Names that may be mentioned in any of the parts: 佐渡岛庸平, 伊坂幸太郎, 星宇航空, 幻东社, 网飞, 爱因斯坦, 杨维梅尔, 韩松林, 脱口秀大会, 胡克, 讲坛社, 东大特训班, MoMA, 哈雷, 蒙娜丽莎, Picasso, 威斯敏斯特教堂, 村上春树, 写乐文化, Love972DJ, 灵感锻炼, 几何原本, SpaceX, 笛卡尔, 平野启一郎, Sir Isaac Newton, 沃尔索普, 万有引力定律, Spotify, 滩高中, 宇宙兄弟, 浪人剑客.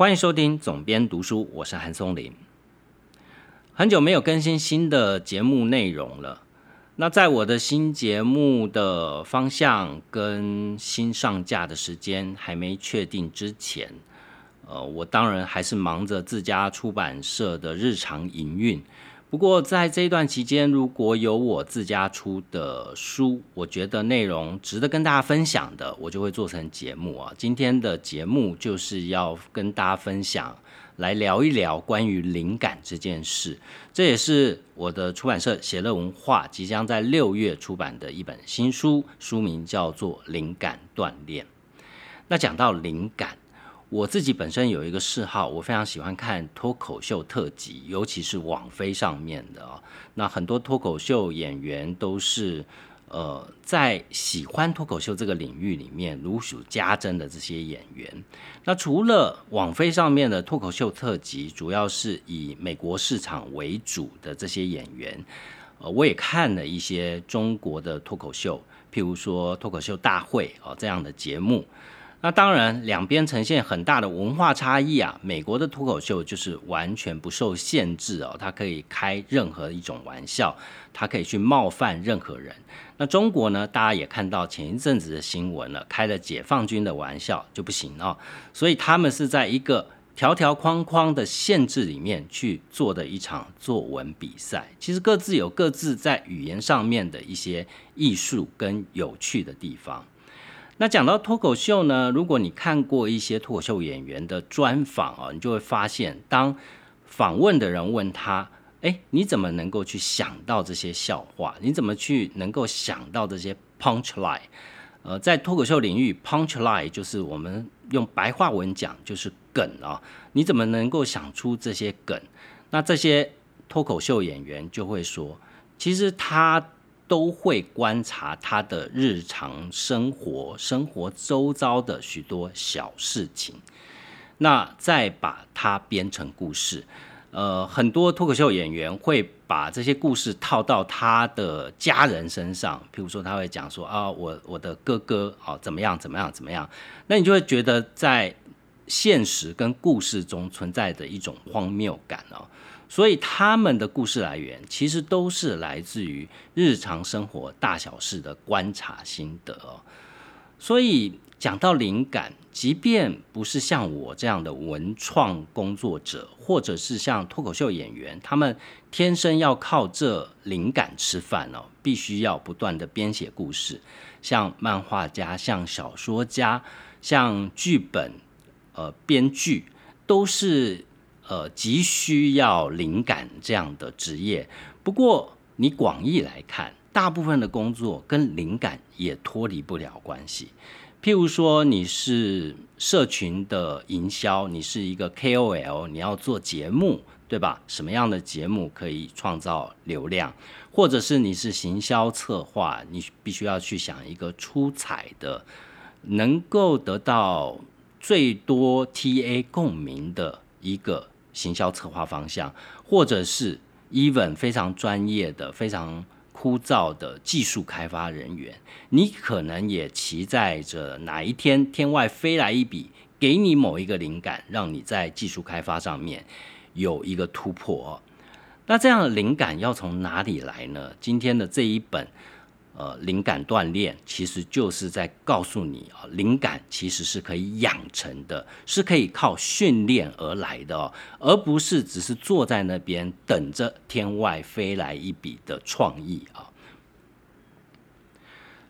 欢迎收听总编读书，我是韩松林。很久没有更新新的节目内容了，那在我的新节目的方向跟新上架的时间还没确定之前，我当然还是忙着自家出版社的日常营运。不过在这一段期间，如果有我自家出的书，我觉得内容值得跟大家分享的，我就会做成节目啊。今天的节目就是要跟大家分享，来聊一聊关于灵感这件事。这也是我的出版社写乐文化即将在6月出版的一本新书，书名叫做《灵感锻炼》。那讲到灵感，我自己本身有一个嗜好，我非常喜欢看脱口秀特辑，尤其是网飞上面的哦。那很多脱口秀演员都是在喜欢脱口秀这个领域里面如数家珍的这些演员。那除了网飞上面的脱口秀特辑，主要是以美国市场为主的这些演员，我也看了一些中国的脱口秀，譬如说脱口秀大会哦这样的节目。那当然两边呈现很大的文化差异啊，美国的脱口秀就是完全不受限制哦，它可以开任何一种玩笑，它可以去冒犯任何人。那中国呢，大家也看到前一阵子的新闻了，开了解放军的玩笑就不行哦，所以他们是在一个条条框框的限制里面去做的一场作文比赛，其实各自有各自在语言上面的一些艺术跟有趣的地方。那讲到脱口秀呢，如果你看过一些脱口秀演员的专访哦，你就会发现，当访问的人问他，你怎么能够去想到这些笑话？你怎么去能够想到这些 punchline？在脱口秀领域 ，punchline 就是我们用白话文讲就是梗哦，你怎么能够想出这些梗？那这些脱口秀演员就会说，其实他都会观察他的日常生活，生活周遭的许多小事情，那再把它编成故事。很多脱口秀演员会把这些故事套到他的家人身上，譬如说他会讲说啊，我的哥哥啊怎么样怎么样怎么样，那你就会觉得在现实跟故事中存在的一种荒谬感哦。所以他们的故事来源其实都是来自于日常生活大小事的观察心得哦。所以讲到灵感，即便不是像我这样的文创工作者，或者是像脱口秀演员，他们天生要靠这灵感吃饭哦，必须要不断的编写故事，像漫画家、像小说家、像剧本编剧，都是急需要灵感这样的职业。不过你广义来看，大部分的工作跟灵感也脱离不了关系。譬如说你是社群的营销，你是一个 KOL， 你要做节目，对吧？什么样的节目可以创造流量？或者是你是行销策划，你必须要去想一个出彩的，能够得到最多 TA 共鸣的一个行销策划方向，或者是 even 非常专业的、非常枯燥的技术开发人员，你可能也期待着哪一天天外飞来一笔，给你某一个灵感，让你在技术开发上面有一个突破。那这样的灵感要从哪里来呢？今天的这一本灵感锻炼其实就是在告诉你啊，灵感其实是可以养成的，是可以靠训练而来的哦，而不是只是坐在那边等着天外飞来一笔的创意啊。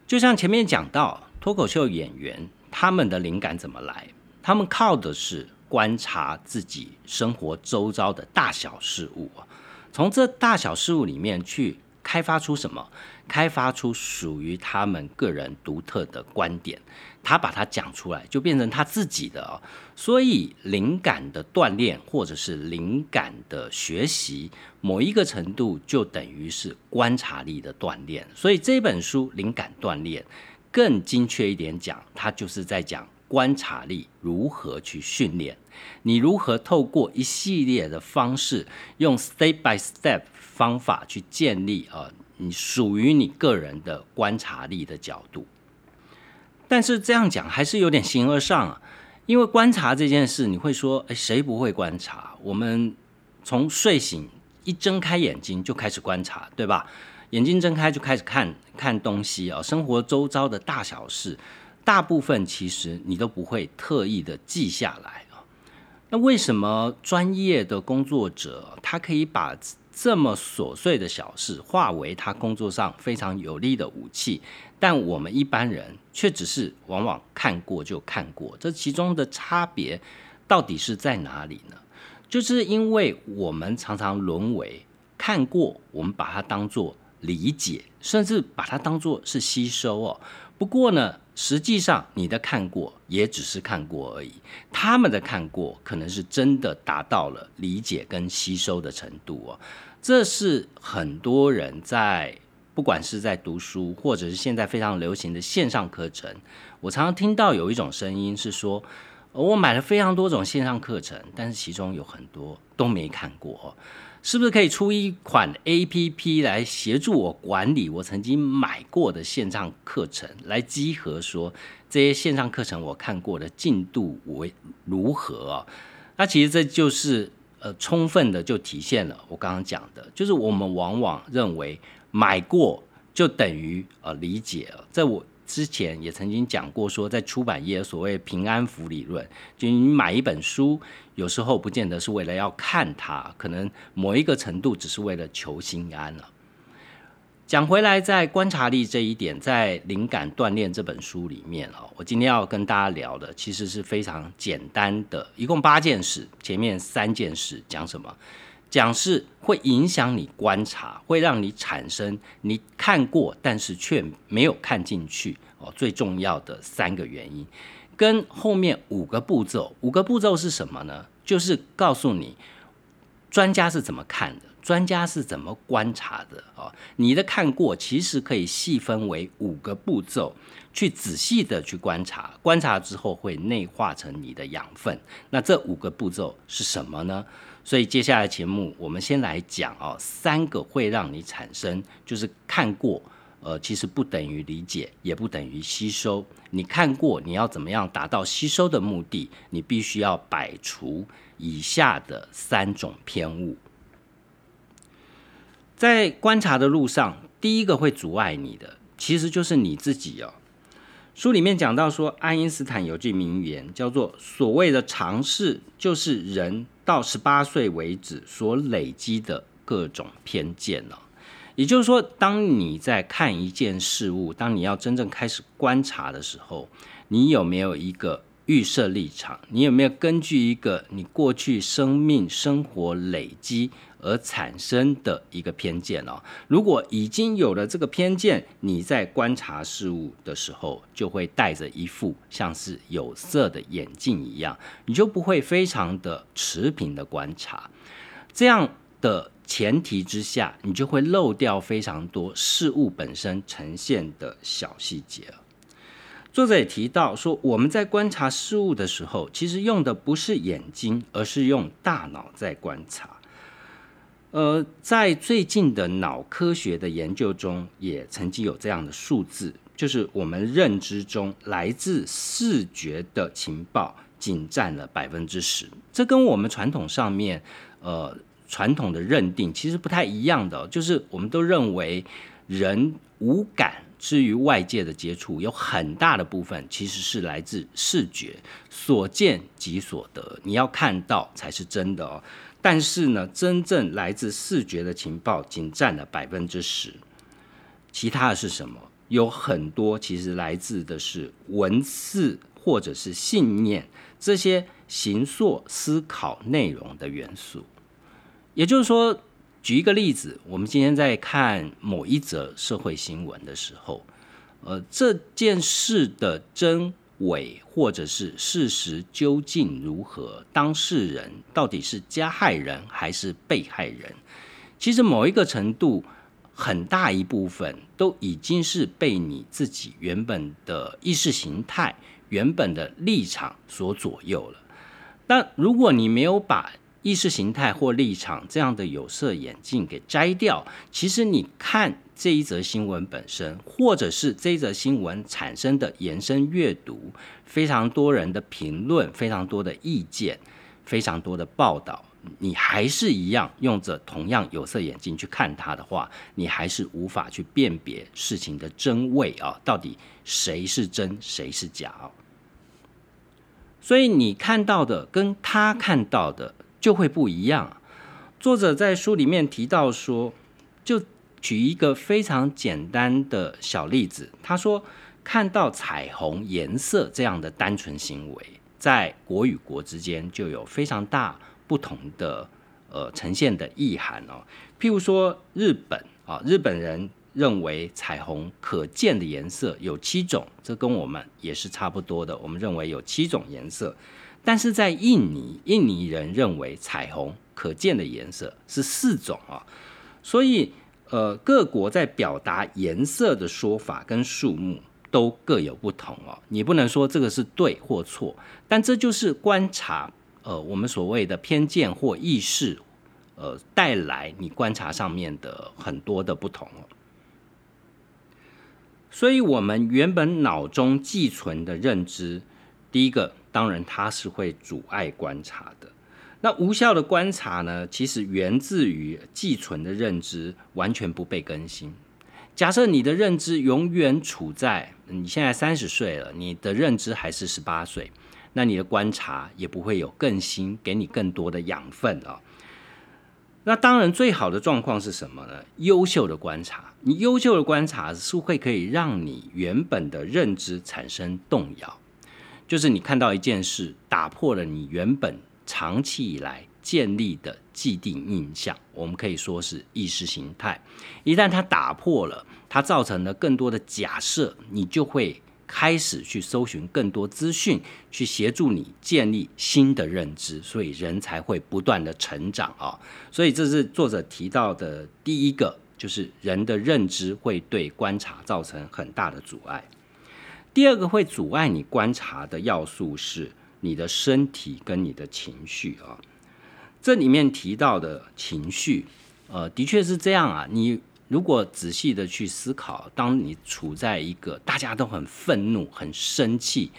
就像前面讲到，脱口秀演员他们的灵感怎么来？他们靠的是观察自己生活周遭的大小事物啊，从这大小事物里面去开发出什么？开发出属于他们个人独特的观点，他把它讲出来，就变成他自己的哦。所以灵感的锻炼，或者是灵感的学习，某一个程度就等于是观察力的锻炼。所以这本书《灵感锻炼》更精确一点讲，它就是在讲观察力如何去训练，你如何透过一系列的方式，用 step by step 方法去建立你属于你个人的观察力的角度。但是这样讲还是有点形而上啊，因为观察这件事，你会说谁不会观察？我们从睡醒一睁开眼睛就开始观察，对吧？眼睛睁开就开始看东西啊，生活周遭的大小事，大部分其实你都不会特意的记下来啊。那为什么专业的工作者他可以把这么琐碎的小事化为他工作上非常有力的武器，但我们一般人却只是往往看过就看过，这其中的差别到底是在哪里呢？就是因为我们常常沦为看过，我们把它当作理解，甚至把它当作是吸收哦。不过呢，实际上你的看过也只是看过而已，他们的看过可能是真的达到了理解跟吸收的程度哦。这是很多人在不管是在读书，或者是现在非常流行的线上课程，我常常听到有一种声音是说，我买了非常多种线上课程，但是其中有很多都没看过哦。是不是可以出一款 APP 来协助我管理我曾经买过的线上课程，来集合说这些线上课程我看过的进度为如何啊？那其实这就是充分的就体现了我刚刚讲的，就是我们往往认为买过就等于理解了。在我之前也曾经讲过说，在出版业所谓平安符理论，就你买一本书，有时候不见得是为了要看它，可能某一个程度只是为了求心安了。讲回来，在观察力这一点，在《灵感锻炼》这本书里面，我今天要跟大家聊的其实是非常简单的，一共8件事，前面3件事讲什么？讲是会影响你观察，会让你产生你看过但是却没有看进去最重要的3个原因，跟后面5个步骤。5个步骤是什么呢？就是告诉你专家是怎么看的，专家是怎么观察的你的看过其实可以细分为5个步骤，去仔细的去观察，观察之后会内化成你的养分。那这5个步骤是什么呢？所以接下来节目我们先来讲3个会让你产生，就是看过其实不等于理解，也不等于吸收。你看过，你要怎么样达到吸收的目的？你必须要摆除以下的3种偏误。在观察的路上，第一个会阻碍你的，其实就是你自己哦。书里面讲到说，爱因斯坦有句名言叫做，所谓的常识就是人到18岁为止所累积的各种偏见了。也就是说，当你在看一件事物，当你要真正开始观察的时候，你有没有一个预设立场？你有没有根据一个你过去生命生活累积而产生的一个偏见哦？如果已经有了这个偏见，你在观察事物的时候就会戴着一副像是有色的眼镜一样，你就不会非常的持平的观察。这样的前提之下，你就会漏掉非常多事物本身呈现的小细节。作者也提到说，我们在观察事物的时候，其实用的不是眼睛，而是用大脑在观察。在最近的脑科学的研究中，也曾经有这样的数字，就是我们认知中来自视觉的情报仅占了10%，这跟我们传统上面传统的认定其实不太一样的，就是我们都认为人无感之于外界的接触，有很大的部分其实是来自视觉，所见即所得，你要看到才是真的哦。但是呢，真正来自视觉的情报仅占了10%，其他的是什么？有很多其实来自的是文字或者是信念，这些形塑思考内容的元素。也就是说，举一个例子，我们今天在看某一则社会新闻的时候，这件事的真伪或者是事实究竟如何，当事人到底是加害人还是被害人，其实某一个程度很大一部分都已经是被你自己原本的意识形态，原本的立场所左右了。但如果你没有把意识形态或立场这样的有色眼镜给摘掉，其实你看这一则新闻本身，或者是这一则新闻产生的延伸阅读，非常多人的评论，非常多的意见，非常多的报道，你还是一样用着同样有色眼镜去看它的话，你还是无法去辨别事情的真伪啊，到底谁是真谁是假啊。所以你看到的跟他看到的就会不一样。作者在书里面提到说，就举一个非常简单的小例子，他说看到彩虹颜色这样的单纯行为，在国与国之间就有非常大不同的呈现的意涵哦。譬如说日本啊，日本人认为彩虹可见的颜色有7种，这跟我们也是差不多的，我们认为有7种颜色。但是在印尼，印尼人认为彩虹可见的颜色是4种啊。所以各国在表达颜色的说法跟数目都各有不同哦。你不能说这个是对或错，但这就是观察我们所谓的偏见或意识带来你观察上面的很多的不同哦。所以我们原本脑中寄存的认知，第一个当然它是会阻碍观察的。那无效的观察呢，其实源自于寄存的认知完全不被更新。假设你的认知永远处在你现在30岁了，你的认知还是18岁，那你的观察也不会有更新，给你更多的养分哦。那当然最好的状况是什么呢？优秀的观察。你优秀的观察是会可以让你原本的认知产生动摇，就是你看到一件事打破了你原本长期以来建立的既定印象，我们可以说是意识形态。一旦它打破了，它造成了更多的假设，你就会开始去搜寻更多资讯，去协助你建立新的认知，所以人才会不断的成长哦。所以这是作者提到的第一个，就是人的认知会对观察造成很大的阻碍。第二个会阻碍你观察的要素是你的身体跟你的情绪哦。这里面提到的情绪的确是这样啊，你如果仔细的去思考，当你处在一个大家都很愤怒很生气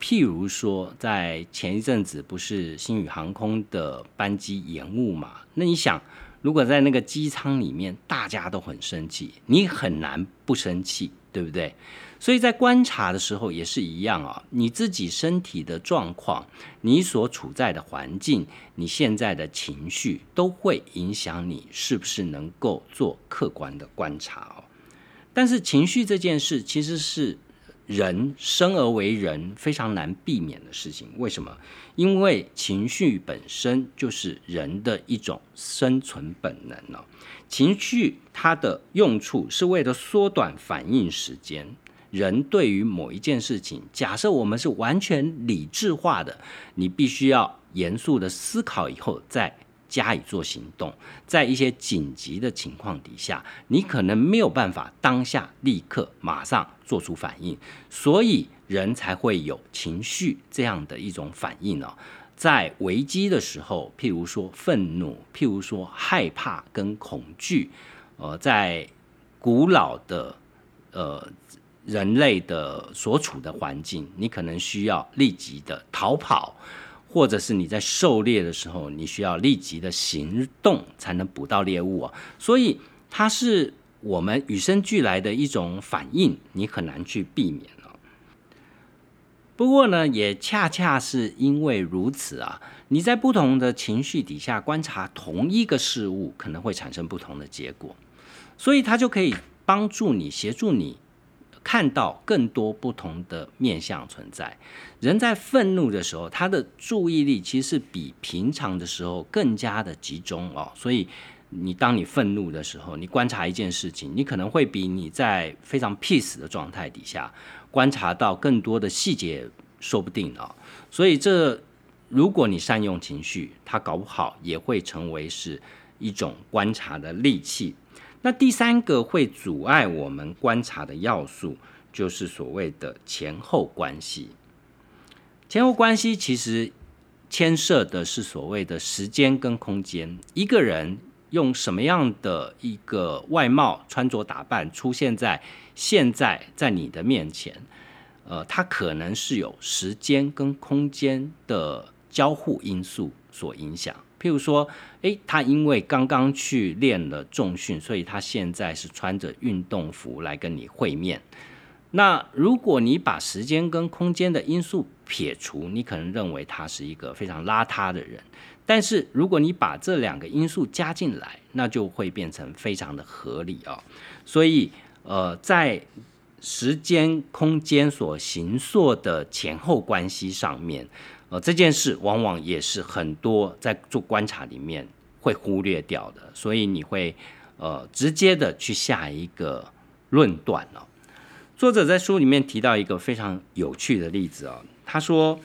譬如说在前一阵子不是星宇航空的班机延误嘛，那你想如果在那个机舱里面大家都很生气，你很难不生气，对不对？所以在观察的时候也是一样啊，你自己身体的状况，你所处在的环境，你现在的情绪都会影响你是不是能够做客观的观察哦。但是情绪这件事其实是人生而为人非常难避免的事情。为什么？因为情绪本身就是人的一种生存本能哦。情绪它的用处是为了缩短反应时间。人对于某一件事情，假设我们是完全理智化的，你必须要严肃的思考以后再加以做行动。在一些紧急的情况底下，你可能没有办法当下立刻马上做出反应，所以人才会有情绪这样的一种反应哦。在危机的时候，譬如说愤怒，譬如说害怕跟恐惧在古老的人类的所处的环境，你可能需要立即的逃跑，或者是你在狩猎的时候，你需要立即的行动才能捕到猎物啊。所以它是我们与生俱来的一种反应，你很难去避免啊。不过呢，也恰恰是因为如此啊，你在不同的情绪底下观察同一个事物，可能会产生不同的结果，所以它就可以帮助你，协助你看到更多不同的面向存在。人在愤怒的时候，他的注意力其实比平常的时候更加的集中哦。所以你当你愤怒的时候，你观察一件事情，你可能会比你在非常 peace 的状态底下观察到更多的细节，说不定哦。所以这如果你善用情绪，它搞不好也会成为是一种观察的利器。那第三个会阻碍我们观察的要素，就是所谓的前后关系。前后关系其实牵涉的是所谓的时间跟空间，一个人用什么样的一个外貌穿着打扮出现在现在在你的面前，它可能是有时间跟空间的交互因素所影响。譬如说他因为刚刚去练了重训，所以他现在是穿着运动服来跟你会面。那如果你把时间跟空间的因素撇除，你可能认为他是一个非常邋遢的人，但是如果你把这两个因素加进来，那就会变成非常的合理哦。所以在时间空间所形塑的前后关系上面，这件事往往也是很多在做观察里面会忽略掉的，所以你会直接的去下一个论断哦。作者在书里面提到一个非常有趣的例子哦，他说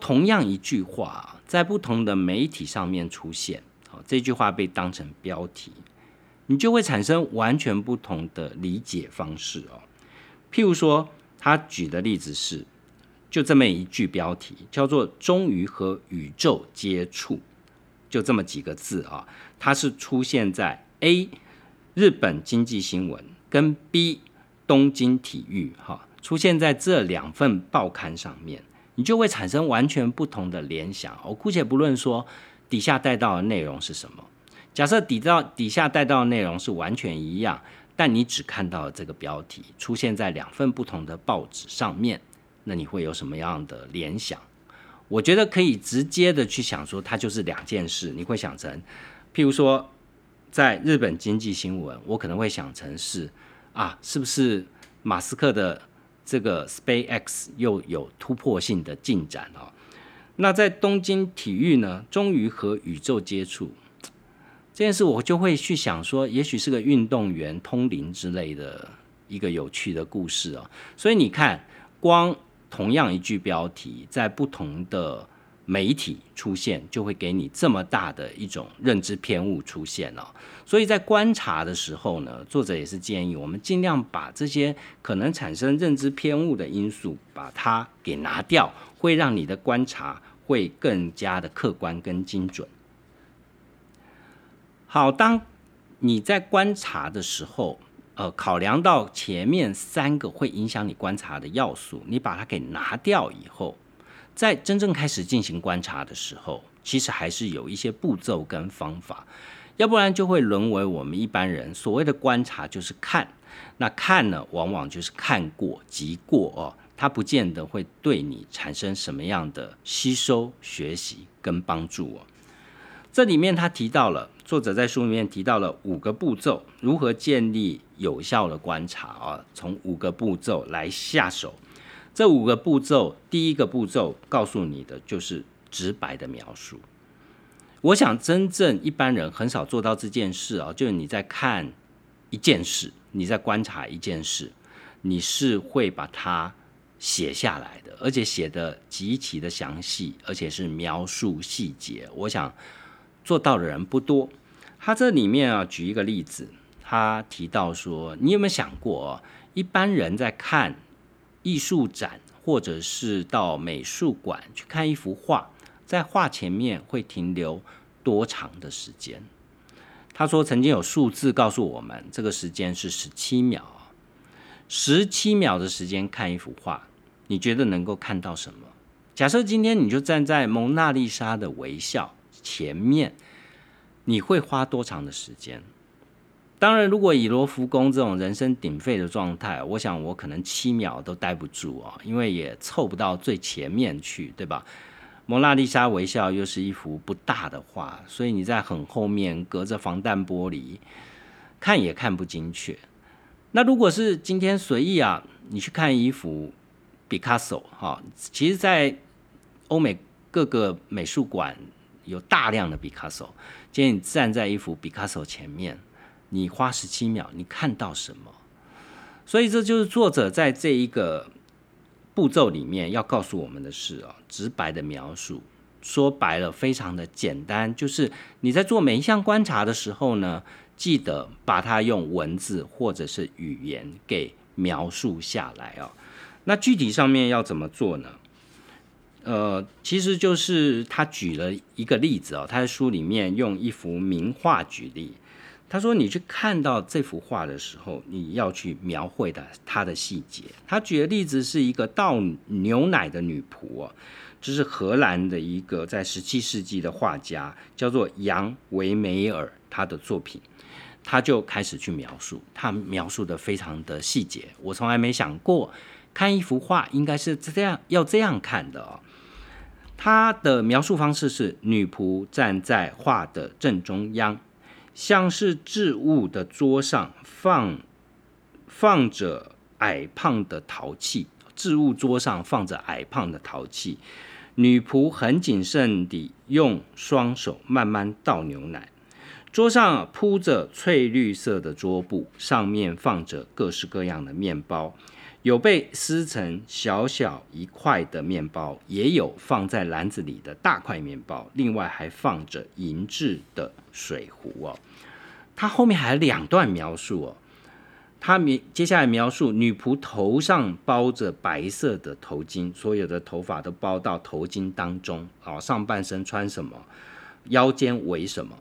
同样一句话在不同的媒体上面出现，这句话被当成标题，你就会产生完全不同的理解方式哦。譬如说他举的例子是就这么一句标题叫做终于和宇宙接触，就这么几个字啊，它是出现在 A 日本经济新闻跟 B 东京体育出现在这两份报刊上面，你就会产生完全不同的联想哦。姑且不论说底下带到的内容是什么，假设底下带到的内容是完全一样，但你只看到了这个标题出现在两份不同的报纸上面，那你会有什么样的联想？我觉得可以直接的去想说它就是两件事，你会想成譬如说在日本经济新闻，我可能会想成是是不是马斯克的这个 SpaceX 又有突破性的进展哦。那在东京体育呢，终于和宇宙接触这件事，我就会去想说也许是个运动员通灵之类的一个有趣的故事哦。所以你看光同样一句标题在不同的媒体出现，就会给你这么大的一种认知偏误出现哦。所以在观察的时候呢，作者也是建议我们尽量把这些可能产生认知偏误的因素把它给拿掉，会让你的观察会更加的客观跟精准。好，当你在观察的时候考量到前面三个会影响你观察的要素，你把它给拿掉以后，在真正开始进行观察的时候，其实还是有一些步骤跟方法，要不然就会沦为我们一般人所谓的观察就是看，那看呢往往就是看过即过哦，它不见得会对你产生什么样的吸收学习跟帮助哦。这里面他提到了，作者在书里面提到了5个步骤，如何建立有效的观察啊，从5个步骤来下手。这5个步骤，第一个步骤告诉你的就是直白的描述。我想真正一般人很少做到这件事啊，就是你在看一件事，你在观察一件事，你是会把它写下来的，而且写得极其的详细，而且是描述细节。我想做到的人不多。他这里面举一个例子，他提到说，你有没有想过一般人在看艺术展或者是到美术馆去看一幅画，在画前面会停留多长的时间？他说曾经有数字告诉我们这个时间是17秒，17秒的时间看一幅画，你觉得能够看到什么？假设今天你就站在蒙娜丽莎的微笑前面，你会花多长的时间？当然如果以罗浮宫这种人声鼎沸的状态，我想我可能7秒都待不住哦，因为也凑不到最前面去，对吧？蒙娜丽莎微笑又是一幅不大的画，所以你在很后面隔着防弹玻璃看也看不精确。那如果是今天随意你去看一幅 Picasso 其实在欧美各个美术馆有大量的 Picasso， 今天你站在一幅 Picasso 前面，你花17秒，你看到什么？所以这就是作者在这一个步骤里面要告诉我们的事直白的描述。说白了非常的简单，就是你在做每一项观察的时候呢，记得把它用文字或者是语言给描述下来那具体上面要怎么做呢？其实就是他举了一个例子哦，他在书里面用一幅名画举例，他说你去看到这幅画的时候，你要去描绘的它的细节。他举的例子是一个倒牛奶的女仆哦，这是荷兰的一个在17世纪的画家叫做杨维梅尔，他的作品他就开始去描述，他描述的非常的细节，我从来没想过看一幅画应该是这样，要这样看的哦。他的描述方式是女仆站在画的正中央，像是置物的桌上放着矮胖的陶器，置物桌上放着矮胖的陶器，女仆很谨慎地用双手慢慢倒牛奶，桌上铺着翠绿色的桌布，上面放着各式各样的面包，有被撕成小小一块的面包，也有放在篮子里的大块面包，另外还放着银质的水壶哦。他后面还有两段描述哦，他接下来描述女仆头上包着白色的头巾，所有的头发都包到头巾当中哦，上半身穿什么，腰间围什么。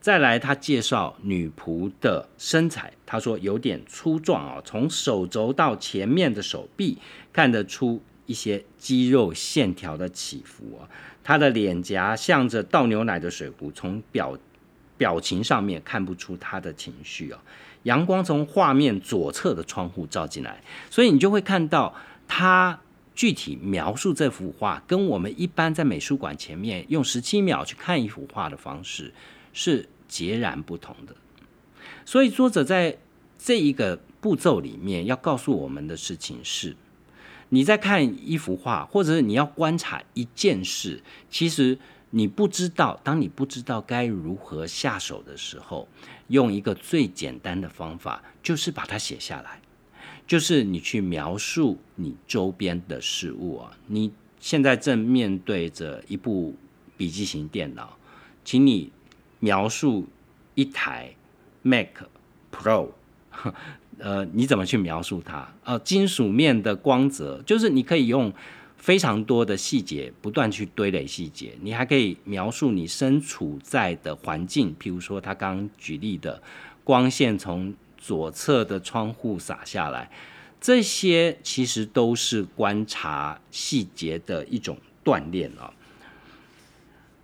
再来他介绍女仆的身材，他说有点粗壮哦，从手肘到前面的手臂看得出一些肌肉线条的起伏哦。她的脸颊向着倒牛奶的水壶，从表情上面看不出她的情绪哦。阳光从画面左侧的窗户照进来，所以你就会看到她具体描述这幅画跟我们一般在美术馆前面用17秒去看一幅画的方式是截然不同的。所以作者在这一个步骤里面要告诉我们的事情是，你在看一幅画或者你要观察一件事，其实你不知道，当你不知道该如何下手的时候，用一个最简单的方法就是把它写下来，就是你去描述你周边的事物啊。你现在正面对着一部笔记型电脑，请你描述一台 Mac Pro， 你怎么去描述它？金属面的光泽，就是你可以用非常多的细节不断去堆垒细节。你还可以描述你身处在的环境，譬如说他刚刚举例的光线从左侧的窗户洒下来，这些其实都是观察细节的一种锻炼哦。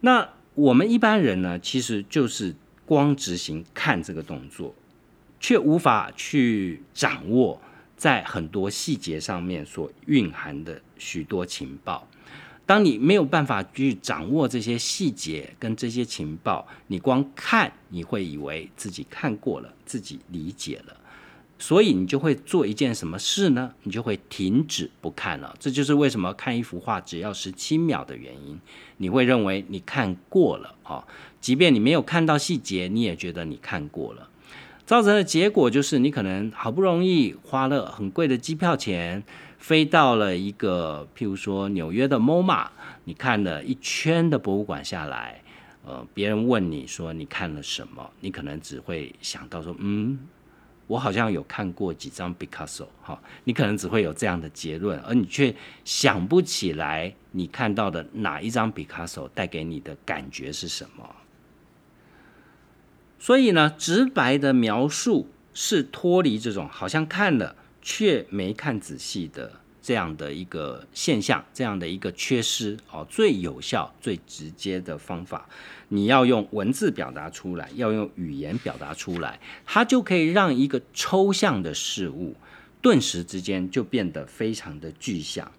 那我们一般人呢，其实就是光执行看这个动作，却无法去掌握在很多细节上面所蕴含的许多情报。当你没有办法去掌握这些细节跟这些情报，你光看，你会以为自己看过了，自己理解了，所以你就会做一件什么事呢？你就会停止不看了。这就是为什么看一幅画只要17秒的原因。你会认为你看过了哦，即便你没有看到细节，你也觉得你看过了。造成的结果就是你可能好不容易花了很贵的机票钱，飞到了一个譬如说纽约的 MoMA， 你看了一圈的博物馆下来，别人问你说你看了什么，你可能只会想到说我好像有看过几张 Picasso， 你可能只会有这样的结论，而你却想不起来你看到的哪一张 Picasso 带给你的感觉是什么。所以呢，直白的描述是脱离这种好像看了却没看仔细的这样的一个现象，这样的一个缺失哦，最有效最直接的方法，你要用文字表达出来，要用语言表达出来，它就可以让一个抽象的事物顿时之间就变得非常的具象。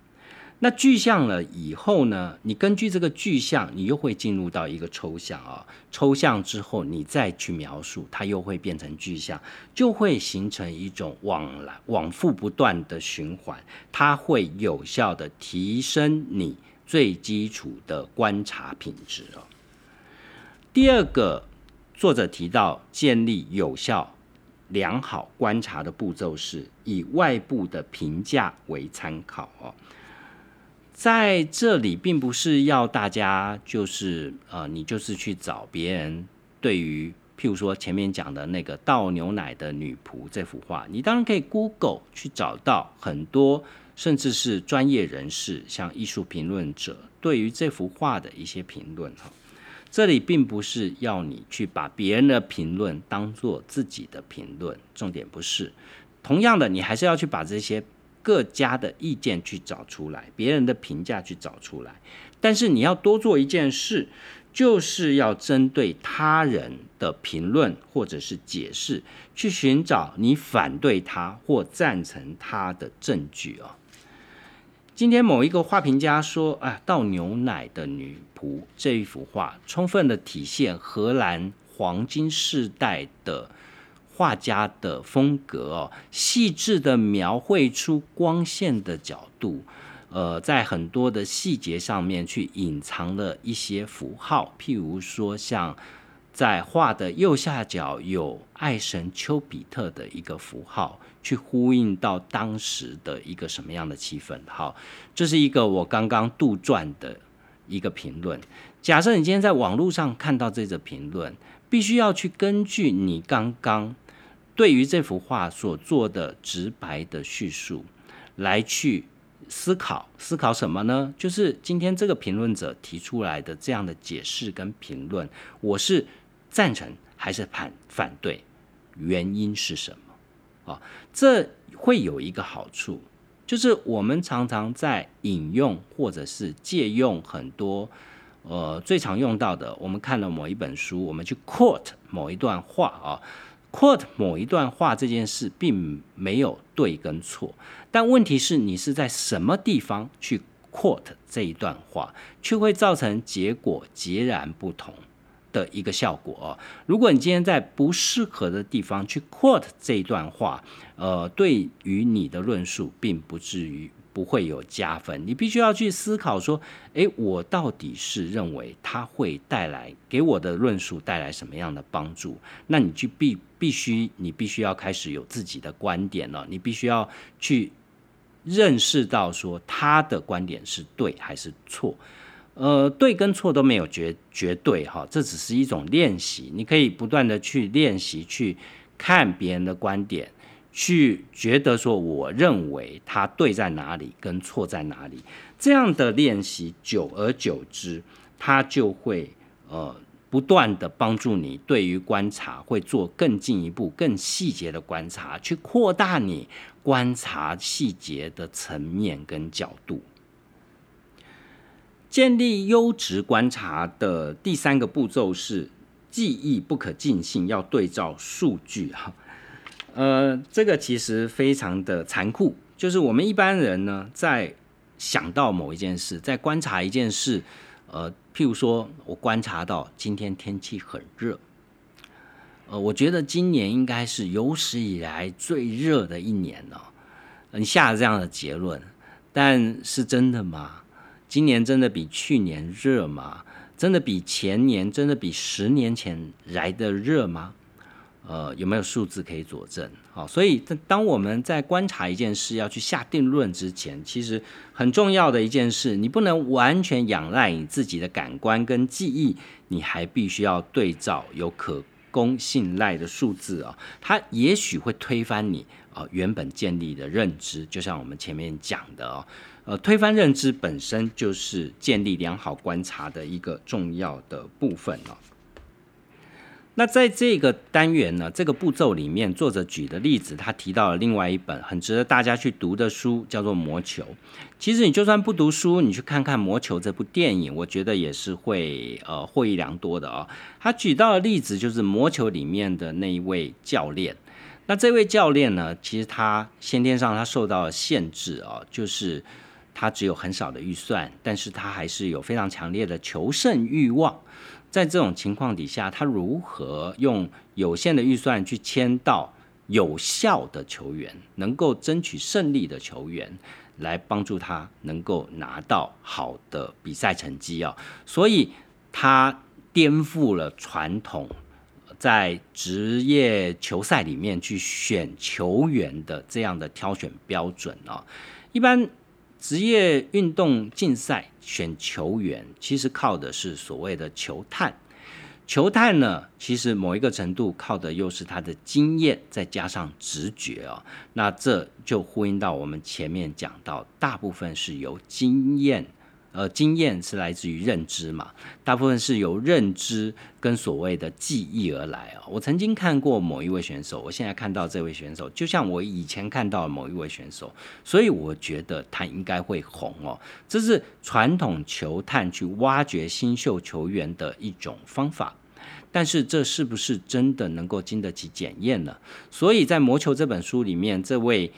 那具象了以后呢，你根据这个具象，你又会进入到一个抽象啊，抽象之后你再去描述，它又会变成具象，就会形成一种往复不断的循环，它会有效的提升你最基础的观察品质哦。第二个，作者提到建立有效、良好观察的步骤是以外部的评价为参考哦。在这里并不是要大家就是你就是去找别人对于譬如说前面讲的那个倒牛奶的女仆这幅画，你当然可以 Google 去找到很多甚至是专业人士，像艺术评论者对于这幅画的一些评论。这里并不是要你去把别人的评论当作自己的评论，重点不是。同样的，你还是要去把这些各家的意见去找出来，别人的评价去找出来，但是你要多做一件事，就是要针对他人的评论或者是解释，去寻找你反对他或赞成他的证据哦。今天某一个画评家说啊，倒牛奶的女仆这一幅画充分的体现荷兰黄金世代的画家的风格哦，细致的描绘出光线的角度，在很多的细节上面去隐藏了一些符号，譬如说像在画的右下角有爱神丘比特的一个符号，去呼应到当时的一个什么样的气氛。好，这是一个我刚刚杜撰的一个评论。假设你今天在网络上看到这则评论，必须要去根据你刚刚对于这幅画所做的直白的叙述来去思考什么呢？就是今天这个评论者提出来的这样的解释跟评论，我是赞成还是反对，原因是什么，这会有一个好处，就是我们常常在引用或者是借用很多最常用到的，我们看了某一本书，我们去 quote 某一段话啊。quote 某一段话这件事并没有对跟错，但问题是你是在什么地方去 quote 这一段话，却会造成结果截然不同的一个效果。如果你今天在不适合的地方去 quote 这一段话，对于你的论述并不至于不会有加分。你必须要去思考说，我到底是认为它会带来给我的论述带来什么样的帮助，那你就必须要开始有自己的观点了。你必须要去认识到说他的观点是对还是错，对跟错都没有绝对，这只是一种练习，你可以不断的去练习，去看别人的观点，去觉得说我认为它对在哪里跟错在哪里。这样的练习久而久之，它就会不断的帮助你对于观察会做更进一步更细节的观察，去扩大你观察细节的层面跟角度。建立优质观察的第三个步骤是记忆不可尽信，要对照数据。这个其实非常的残酷，就是我们一般人呢，在想到某一件事，在观察一件事，譬如说我观察到今天天气很热，我觉得今年应该是有史以来最热的一年了，你下了这样的结论，但是真的吗？今年真的比去年热吗？真的比前年，真的比10年前来的热吗？有没有数字可以佐证，所以当我们在观察一件事要去下定论之前，其实很重要的一件事，你不能完全仰赖你自己的感官跟记忆，你还必须要对照有可供信赖的数字，它也许会推翻你原本建立的认知。就像我们前面讲的推翻认知本身就是建立良好观察的一个重要的部分。那在这个单元呢，这个步骤里面，作者举的例子，他提到了另外一本很值得大家去读的书，叫做《魔球》。其实你就算不读书，你去看看《魔球》这部电影，我觉得也是会获益良多的哦。他举到的例子就是《魔球》里面的那一位教练。那这位教练呢，其实他先天上他受到了限制哦，就是他只有很少的预算，但是他还是有非常强烈的求胜欲望。在这种情况底下，他如何用有限的预算去签到有效的球员，能够争取胜利的球员，来帮助他能够拿到好的比赛成绩。所以他颠覆了传统在职业球赛里面去选球员的这样的挑选标准。一般职业运动竞赛选球员，其实靠的是所谓的球探。球探呢，其实某一个程度靠的又是他的经验，再加上直觉哦。那这就呼应到我们前面讲到，大部分是由经验，经验是来自于认知嘛，大部分是由认知跟所谓的记忆而来哦。我曾经看过某一位选手，我现在看到这位选手，就像我以前看到某一位选手，所以我觉得他应该会红哦。这是传统球探去挖掘新秀球员的一种方法。但是这是不是真的能够经得起检验呢？所以在《魔球》这本书里面，这位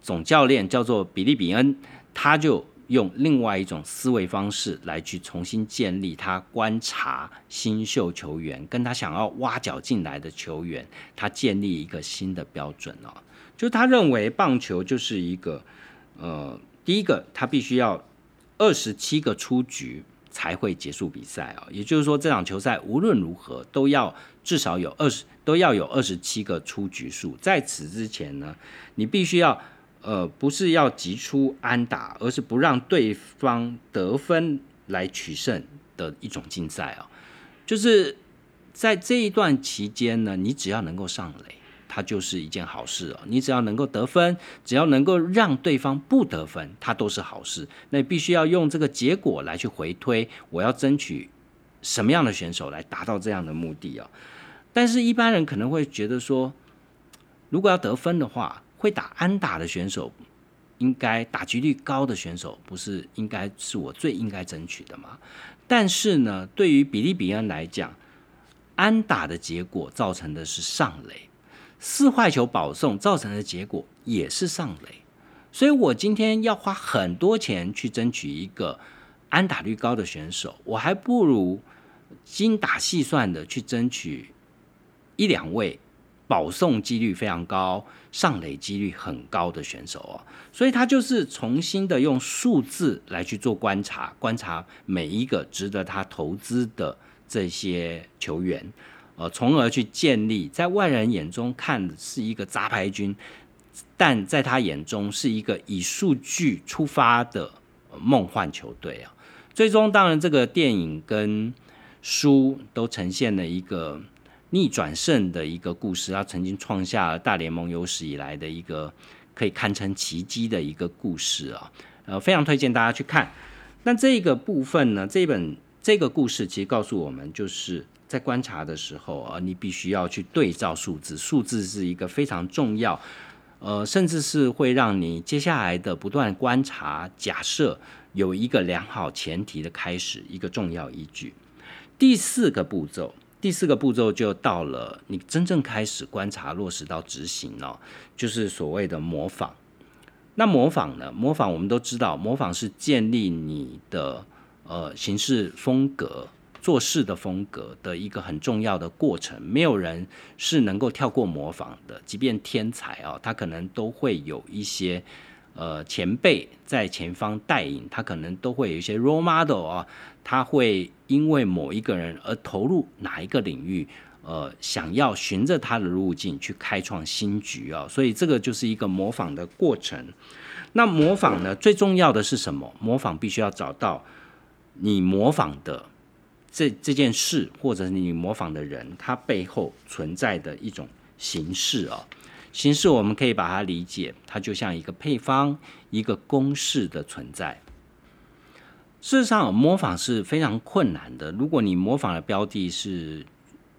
总教练叫做比利比恩，他就用另外一种思维方式来去重新建立他观察新秀球员跟他想要挖角进来的球员，他建立一个新的标准哦。就他认为棒球就是一个第一个他必须要27个出局才会结束比赛哦，也就是说这场球赛无论如何都要至少有27个出局数，在此之前呢，你必须要不是要击出安打，而是不让对方得分来取胜的一种竞赛哦。就是在这一段期间呢，你只要能够上垒，它就是一件好事哦。你只要能够得分，只要能够让对方不得分，它都是好事。那你必须要用这个结果来去回推，我要争取什么样的选手来达到这样的目的哦。但是一般人可能会觉得说，如果要得分的话，会打安打的选手，应该打击率高的选手，不是应该是我最应该争取的吗？但是呢，对于比利比恩来讲，安打的结果造成的是上垒，四坏球保送造成的结果也是上垒，所以我今天要花很多钱去争取一个安打率高的选手，我还不如精打细算的去争取一两位保送几率非常高、上垒几率很高的选手哦。所以他就是重新的用数字来去做观察，观察每一个值得他投资的这些球员，从而去建立在外人眼中看是一个杂牌军，但在他眼中是一个以数据出发的梦幻球队啊。最终当然这个电影跟书都呈现了一个逆转胜的一个故事，他曾经创下了大联盟有史以来的一个可以堪称奇迹的一个故事啊。非常推荐大家去看。那这个部分呢，这个故事其实告诉我们，就是在观察的时候啊，你必须要去对照数字，数字是一个非常重要，甚至是会让你接下来的不断观察、假设有一个良好前提的开始，一个重要依据。第四个步骤就到了你真正开始观察落实到执行哦，就是所谓的模仿。那模仿呢？模仿我们都知道，模仿是建立你的行事风格、做事的风格的一个很重要的过程，没有人是能够跳过模仿的，即便天才哦，他可能都会有一些前辈在前方带领，他可能都会有一些 role model 哦，他会因为某一个人而投入哪一个领域，想要循着他的路径去开创新局哦，所以这个就是一个模仿的过程。那模仿呢，最重要的是什么？模仿必须要找到你模仿的这件事，或者你模仿的人，它背后存在的一种形式哦。形式我们可以把它理解，它就像一个配方、一个公式的存在。事实上，模仿是非常困难的。如果你模仿的标的是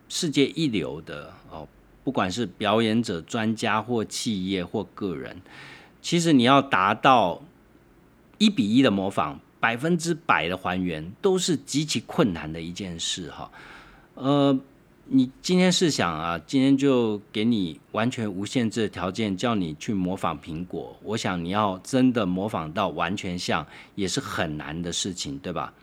世界一流的哦，不管是表演者、专家或企业或个人，其实你要达到1:1的模仿、100%的还原，都是极其困难的一件事哈。你今天是想啊，今天就给你完全无限制的条件，叫你去模仿苹果。我想你要真的模仿到完全像，也是很难的事情，对吧？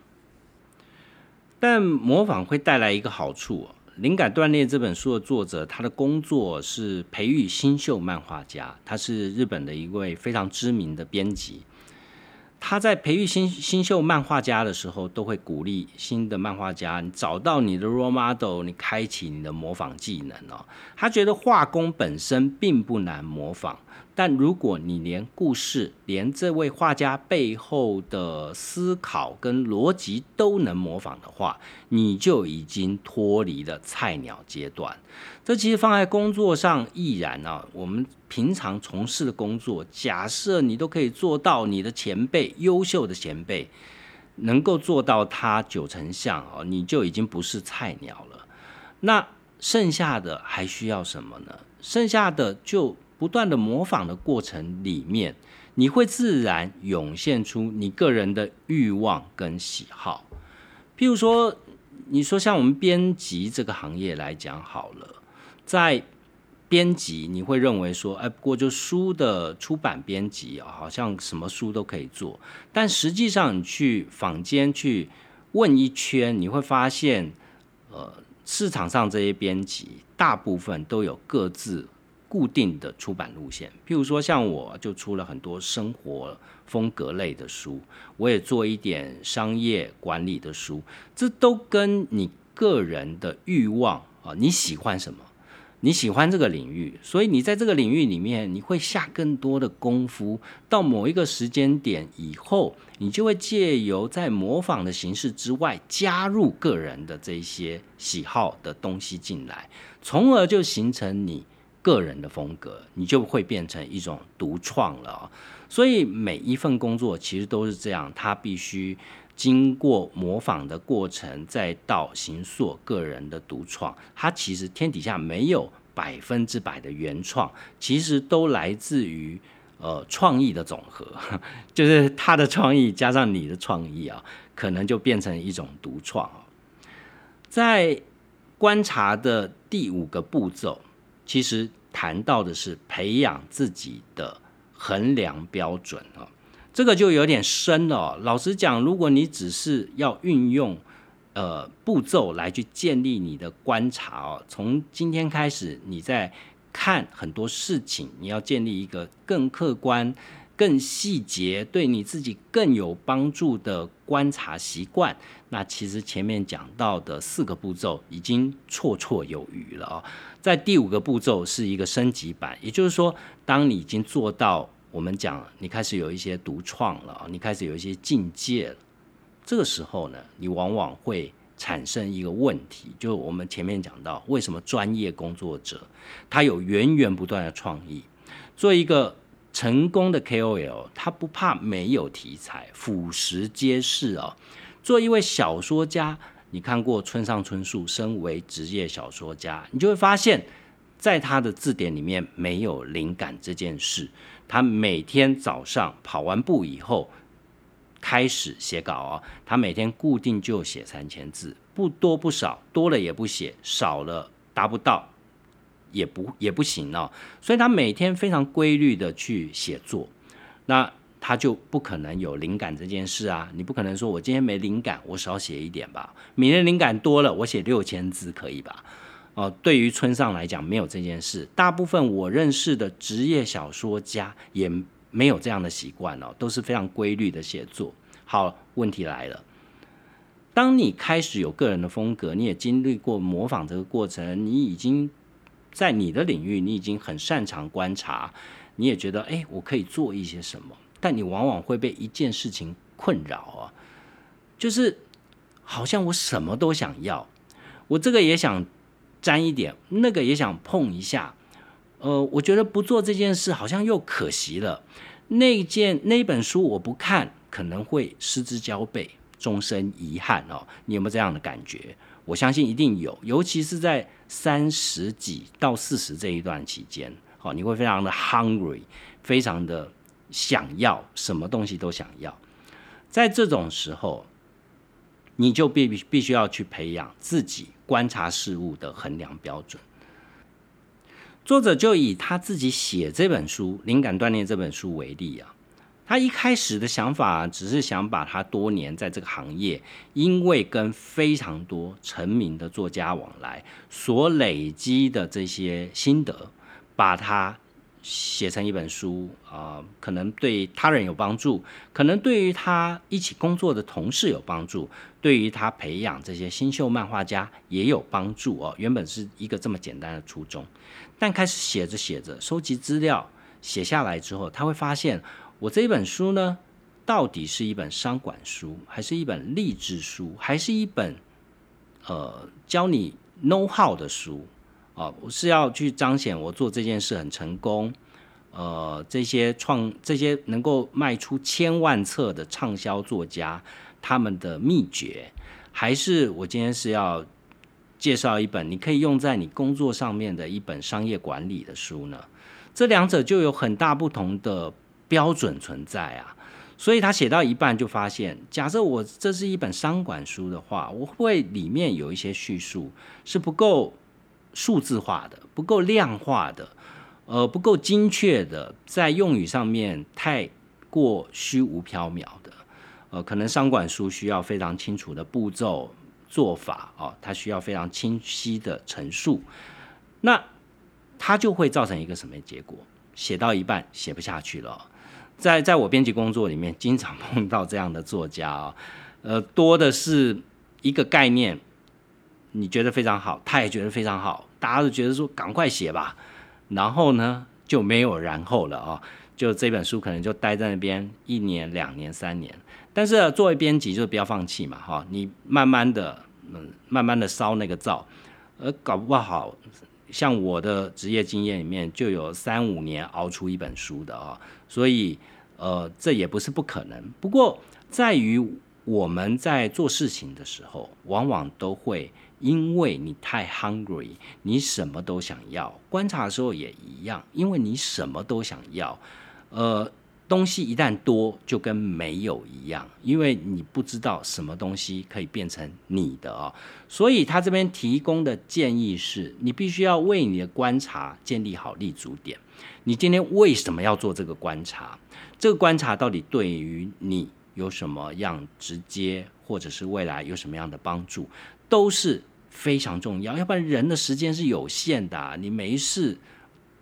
但模仿会带来一个好处，《灵感断裂》这本书的作者，他的工作是培育新秀漫画家，他是日本的一位非常知名的编辑。他在培育 新秀漫画家的时候，都会鼓励新的漫画家，你找到你的 role model， 你开启你的模仿技能哦。他觉得画工本身并不难模仿，但如果你连故事，连这位画家背后的思考跟逻辑都能模仿的话，你就已经脱离了菜鸟阶段。这其实放在工作上亦然啊，我们平常从事的工作，假设你都可以做到你的前辈，优秀的前辈能够做到他90%哦，你就已经不是菜鸟了。那剩下的还需要什么呢？剩下的就不断的模仿的过程里面，你会自然涌现出你个人的欲望跟喜好。譬如说，你说像我们编辑这个行业来讲好了，在编辑你会认为说，哎，不过就书的出版编辑好像什么书都可以做，但实际上你去坊间去问一圈，你会发现，市场上这些编辑大部分都有各自固定的出版路线，譬如说像我就出了很多生活风格类的书，我也做一点商业管理的书，这都跟你个人的欲望，你喜欢什么，你喜欢这个领域，所以你在这个领域里面你会下更多的功夫，到某一个时间点以后，你就会借由在模仿的形式之外加入个人的这些喜好的东西进来，从而就形成你个人的风格，你就会变成一种独创了哦。所以每一份工作其实都是这样，它必须经过模仿的过程，再到形塑个人的独创。它其实天底下没有100%的原创，其实都来自于创意的总和，就是它的创意加上你的创意啊，可能就变成一种独创哦。在观察的第5个步骤，其实谈到的是培养自己的衡量标准哦，这个就有点深了哦。老实讲，如果你只是要运用步骤来去建立你的观察哦，从今天开始，你在看很多事情，你要建立一个更客观、更细节，对你自己更有帮助的观察习惯，那其实前面讲到的4个步骤已经绰绰有余了哦。在第5个步骤是一个升级版，也就是说，当你已经做到我们讲你开始有一些独创了哦，你开始有一些境界了，这个时候呢，你往往会产生一个问题，就是我们前面讲到，为什么专业工作者他有源源不断的创意，做一个成功的 KOL 他不怕没有题材，俯拾皆是哦。做一位小说家，你看过村上春树身为职业小说家，你就会发现在他的字典里面没有灵感这件事，他每天早上跑完步以后开始写稿哦，他每天固定就写3000字，不多不少，多了也不写，少了达不到也不行哦，所以他每天非常规律的去写作，那他就不可能有灵感这件事啊。你不可能说我今天没灵感，我少写一点吧，明天灵感多了，我写6000字可以吧哦，对于村上来讲没有这件事，大部分我认识的职业小说家也没有这样的习惯哦，都是非常规律的写作。好，问题来了，当你开始有个人的风格，你也经历过模仿这个过程，你已经在你的领域，你已经很擅长观察，你也觉得哎，我可以做一些什么，但你往往会被一件事情困扰啊，就是好像我什么都想要，我这个也想沾一点，那个也想碰一下，我觉得不做这件事好像又可惜了，那本书我不看可能会失之交臂，终身遗憾哦。你有没有这样的感觉？我相信一定有，尤其是在30几到40这一段期间，你会非常的 hungry， 非常的想要，什么东西都想要。在这种时候，你就必须要去培养自己观察事物的衡量标准。作者就以他自己写这本书《灵感锻炼》这本书为例啊，他一开始的想法只是想把他多年在这个行业，因为跟非常多成名的作家往来所累积的这些心得，把它写成一本书，可能对他人有帮助，可能对于他一起工作的同事有帮助，对于他培养这些新秀漫画家也有帮助哦。原本是一个这么简单的初衷，但开始写着写着，收集资料，写下来之后，他会发现我这一本书呢，到底是一本商管书，还是一本励志书，还是一本教你 know how 的书啊？我是要去彰显我做这件事很成功，这些能够卖出1000万册的畅销作家他们的秘诀，还是我今天是要介绍一本你可以用在你工作上面的一本商业管理的书呢？这两者就有很大不同的标准存在啊。所以他写到一半就发现，假设我这是一本商管书的话，我会里面有一些叙述是不够数字化的，不够量化的，不够精确的，在用语上面太过虚无缥缈的，可能商管书需要非常清楚的步骤做法哦，它需要非常清晰的陈述，那它就会造成一个什么结果？写到一半写不下去了哦。在我编辑工作里面，经常碰到这样的作家哦，多的是一个概念，你觉得非常好，他也觉得非常好，大家都觉得说赶快写吧，然后呢就没有然后了哦，就这本书可能就待在那边1年、2年、3年。但是作为编辑就不要放弃嘛哦，你慢慢的烧那个灶，搞不好像我的职业经验里面就有3-5年熬出一本书的哦，所以这也不是不可能。不过在于我们在做事情的时候，往往都会因为你太 hungry， 你什么都想要。观察的时候也一样，因为你什么都想要，东西一旦多就跟没有一样，因为你不知道什么东西可以变成你的哦。所以他这边提供的建议是，你必须要为你的观察建立好立足点。你今天为什么要做这个观察？这个观察到底对于你有什么样直接，或者是未来有什么样的帮助，都是非常重要。要不然人的时间是有限的啊，你没事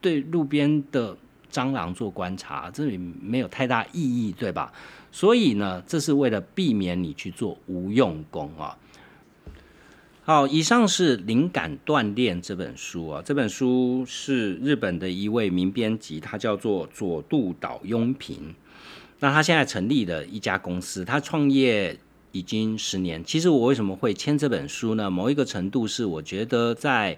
对路边的蟑螂做观察，这里没有太大意义，对吧？所以呢，这是为了避免你去做无用功啊。好，以上是《灵感锻炼》这本书啊，这本书是日本的一位名编辑，他叫做佐渡岛庸平。那他现在成立了一家公司，他创业已经10年。其实我为什么会签这本书呢？某一个程度是我觉得在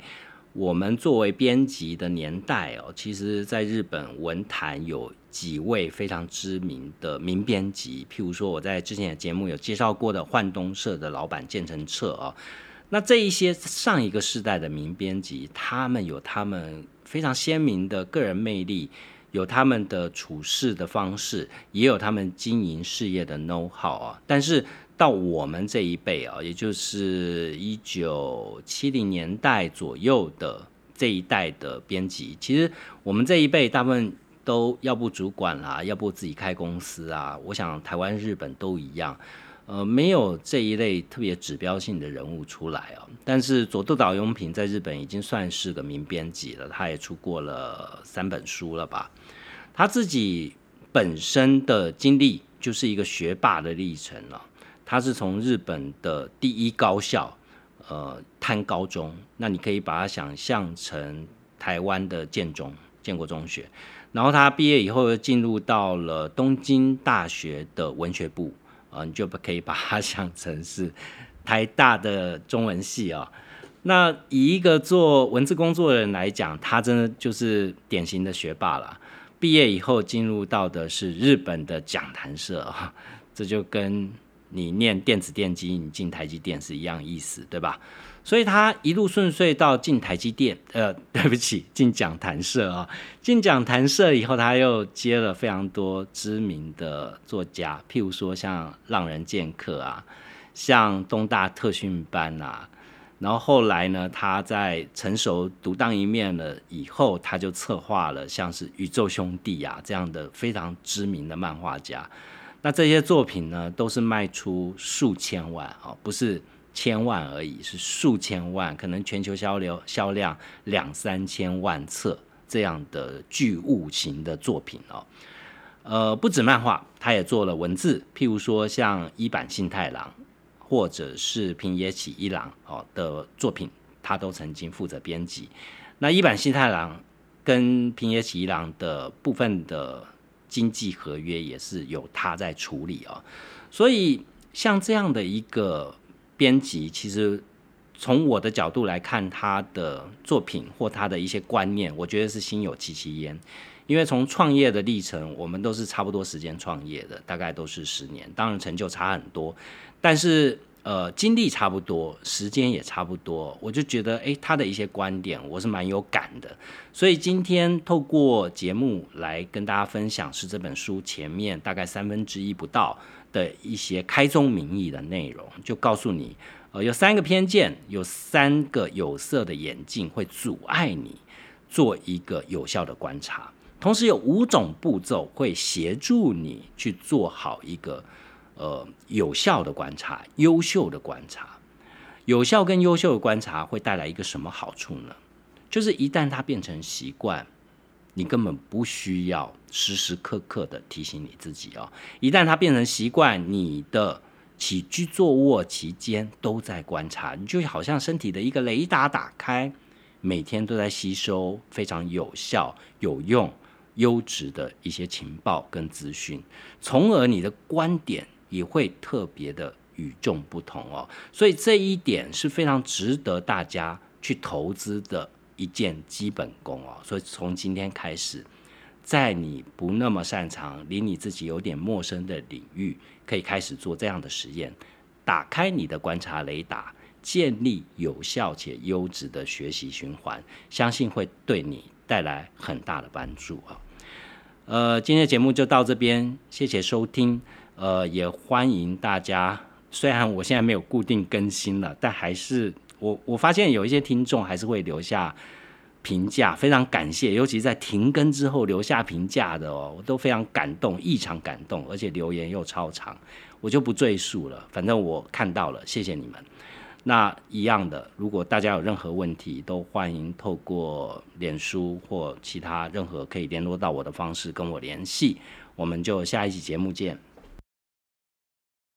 我们作为编辑的年代哦，其实在日本文坛有几位非常知名的名编辑，譬如说我在之前的节目有介绍过的幻东社的老板建成彻哦，那这一些上一个世代的名编辑，他们有他们非常鲜明的个人魅力，有他们的处事的方式，也有他们经营事业的 know how 啊。但是到我们这一辈啊，也就是1970年代左右的这一代的编辑，其实我们这一辈大部分都要不主管啦，要不自己开公司啊。我想台湾、日本都一样，没有这一类特别指标性的人物出来哦。但是佐渡岛庸平在日本已经算是个名编辑了，他也出过了3本书了吧。他自己本身的经历就是一个学霸的历程哦。他是从日本的第一高校，滩高中，那你可以把它想象成台湾的建国中学。然后他毕业以后又进入到了东京大学的文学部，你就可以把它想成是台大的中文系啊。那以一个做文字工作的人来讲，他真的就是典型的学霸了。毕业以后进入到的是日本的讲坛社啊，这就跟你念电子电机，你进台积电是一样意思，对吧？所以他一路顺遂到进台积电，进讲坛社啊。进讲坛社以后，他又接了非常多知名的作家，譬如说像浪人剑客啊，像东大特训班啊。然后后来呢，他在成熟独当一面了以后，他就策划了像是宇宙兄弟啊这样的非常知名的漫画家。那这些作品呢，都是卖出数千万哦，不是千万而已，是数千万，可能全球销量2-3千万册这样的巨物型的作品哦。不止漫画，他也做了文字，譬如说像伊坂幸太郎或者是平野启一郎哦的作品，他都曾经负责编辑。那伊坂幸太郎跟平野启一郎的部分的经济合约也是由他在处理啊。所以像这样的一个编辑，其实从我的角度来看，他的作品或他的一些观念，我觉得是心有戚戚焉。因为从创业的历程，我们都是差不多时间创业的，大概都是10年，当然成就差很多，但是经历差不多，时间也差不多，我就觉得他的一些观点我是蛮有感的。所以今天透过节目来跟大家分享，是这本书前面大概1/3不到的一些开宗明义的内容，就告诉你有3个偏见，有3个有色的眼镜会阻碍你做一个有效的观察，同时有5种步骤会协助你去做好一个有效的观察，优秀的观察。有效跟优秀的观察会带来一个什么好处呢？就是一旦它变成习惯，你根本不需要时时刻刻的提醒你自己哦。一旦它变成习惯，你的起居坐卧期间都在观察，你就好像身体的一个雷达打开，每天都在吸收非常有效、有用、优质的一些情报跟资讯，从而你的观点也会特别的与众不同哦。所以这一点是非常值得大家去投资的一件基本功哦。所以从今天开始，在你不那么擅长、离你自己有点陌生的领域，可以开始做这样的实验，打开你的观察雷达，建立有效且优质的学习循环，相信会对你带来很大的帮助哦。今天的节目就到这边，谢谢收听。也欢迎大家，虽然我现在没有固定更新了，但还是我发现有一些听众还是会留下评价，非常感谢，尤其在停更之后留下评价的哦，我都非常感动，异常感动，而且留言又超长，我就不赘述了，反正我看到了，谢谢你们。那一样的，如果大家有任何问题，都欢迎透过脸书或其他任何可以联络到我的方式跟我联系，我们就下一期节目见。